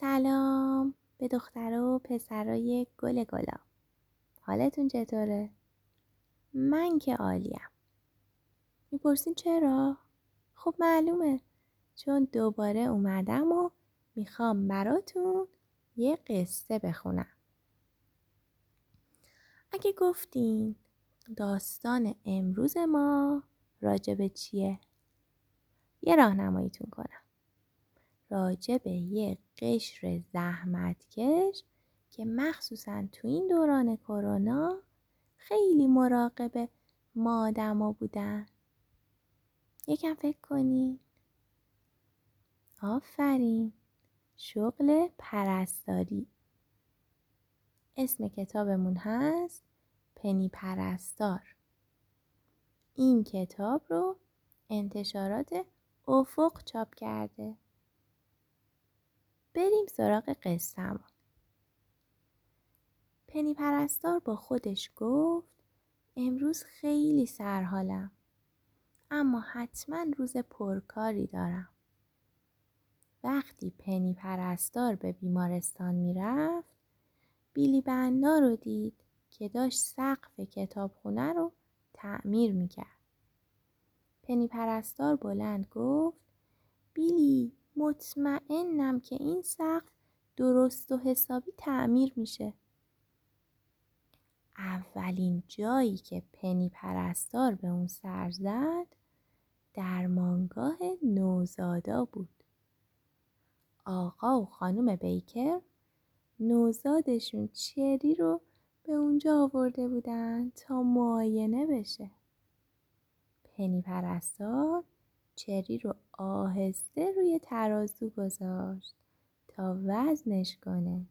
سلام به دختر و پسرای گل گلا. حالتون چطوره؟ من که عالیم. میپرسین چرا؟ خب معلومه، چون دوباره اومدم و میخوام براتون یه قصه بخونم. اگه گفتین داستان امروز ما راجب چیه؟ یه راهنماییتون کنم. راجب یه قشر زحمتکش که مخصوصاً تو این دوران کرونا خیلی مراقب ما آدما بودن. یکم فکر کنین. آفرین، شغل پرستاری. اسم کتابمون هست پنی پرستار. این کتاب رو انتشارات افق چاپ کرده. بریم سراغ قصه‌مون. پنی پرستار با خودش گفت امروز خیلی سرحالم، اما حتما روز پرکاری دارم. وقتی پنی پرستار به بیمارستان میرفت، بیلی برنا رو دید که داشت سقف کتابخونه رو تعمیر میکرد. پنی پرستار بلند گفت بیلی، مطمئنم که این سقف درست و حسابی تعمیر میشه. اولین جایی که پنی پرستار به اون سر زد درمانگاه نوزادا بود. آقا و خانم بیکر نوزادشون چری رو به اونجا آورده بودن تا معاینه بشه. پنی پرستار چری رو آهسته روی ترازو گذاشت تا وزنش کنه.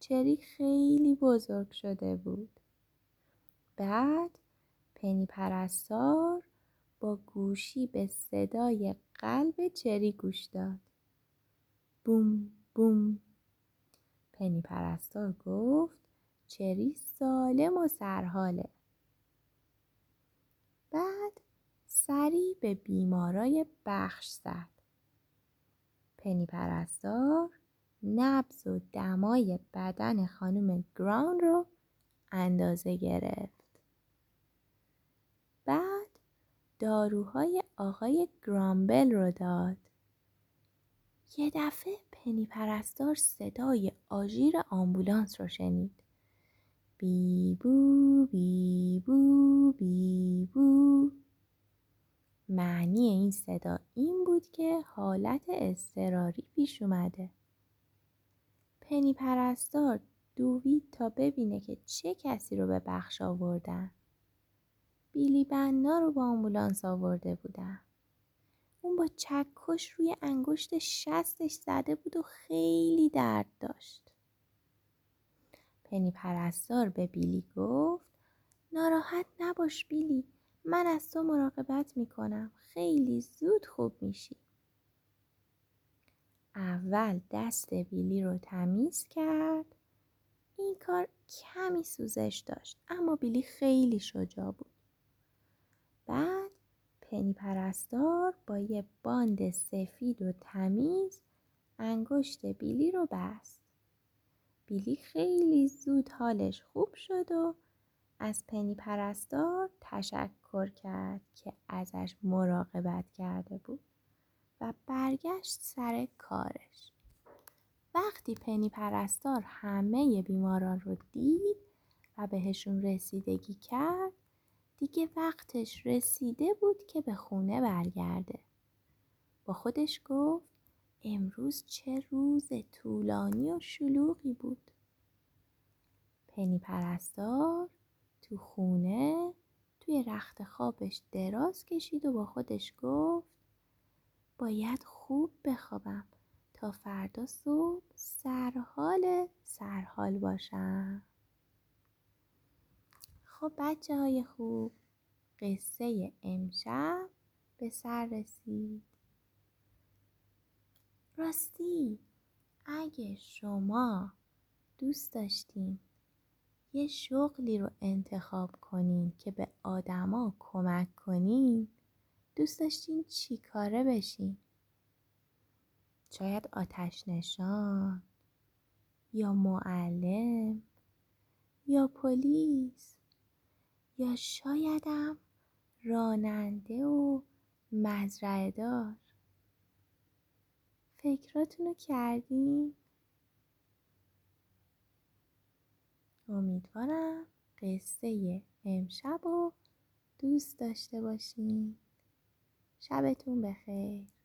چری خیلی بزرگ شده بود. بعد پنی پرستار با گوشی به صدای قلب چری گوش داد. بوم بوم. پنی پرستار گفت چری سالم و سرحاله. بعد سری به بیمارای بخش زد. پنی پرستار نبض و دمای بدن خانم گراند رو اندازه گرفت. بعد داروهای آقای گرانبل رو داد. یه دفعه پنی پرستار صدای آژیر آمبولانس رو شنید. بی بو بی بو بی بو. معنی این صدا این بود که حالت اضطراری پیش اومده. پنی پرستار دوید تا ببینه که چه کسی رو به بخش آوردن. بیلی برنا رو با آمبولانس آورده بودن. اون با چکش روی انگشت شستش زده بود و خیلی درد داشت. پنی پرستار به بیلی گفت ناراحت نباش بیلی، من از تو مراقبت میکنم، خیلی زود خوب میشی. اول دست بیلی رو تمیز کرد. این کار کمی سوزش داشت، اما بیلی خیلی شجاع بود. بعد پنی پرستار با یه باند سفید و تمیز انگشت بیلی رو بست. بیلی خیلی زود حالش خوب شد و از پنی پرستار تشکر کرد که ازش مراقبت کرده بود و برگشت سر کارش. وقتی پنی پرستار همه بیماران رو دید و بهشون رسیدگی کرد، دیگه وقتش رسیده بود که به خونه برگرده. با خودش گفت امروز چه روز طولانی و شلوغی بود. پنی پرستار تو خونه توی رخت خوابش دراز کشید و با خودش گفت باید خوب بخوابم تا فردا صبح سرحال باشم. خب بچه های خوب، قصه امشب به سر رسید. راستی اگه شما دوست داشتین یه شغلی رو انتخاب کنین که به آدما کمک کنین، دوست داشتین چی کاره بشین؟ شاید آتش نشان یا معلم یا پلیس یا شایدم راننده و مزرعه دار. فکراتونو کردین؟ امیدوارم قصه امشب رو دوست داشته باشین. شبتون بخیر.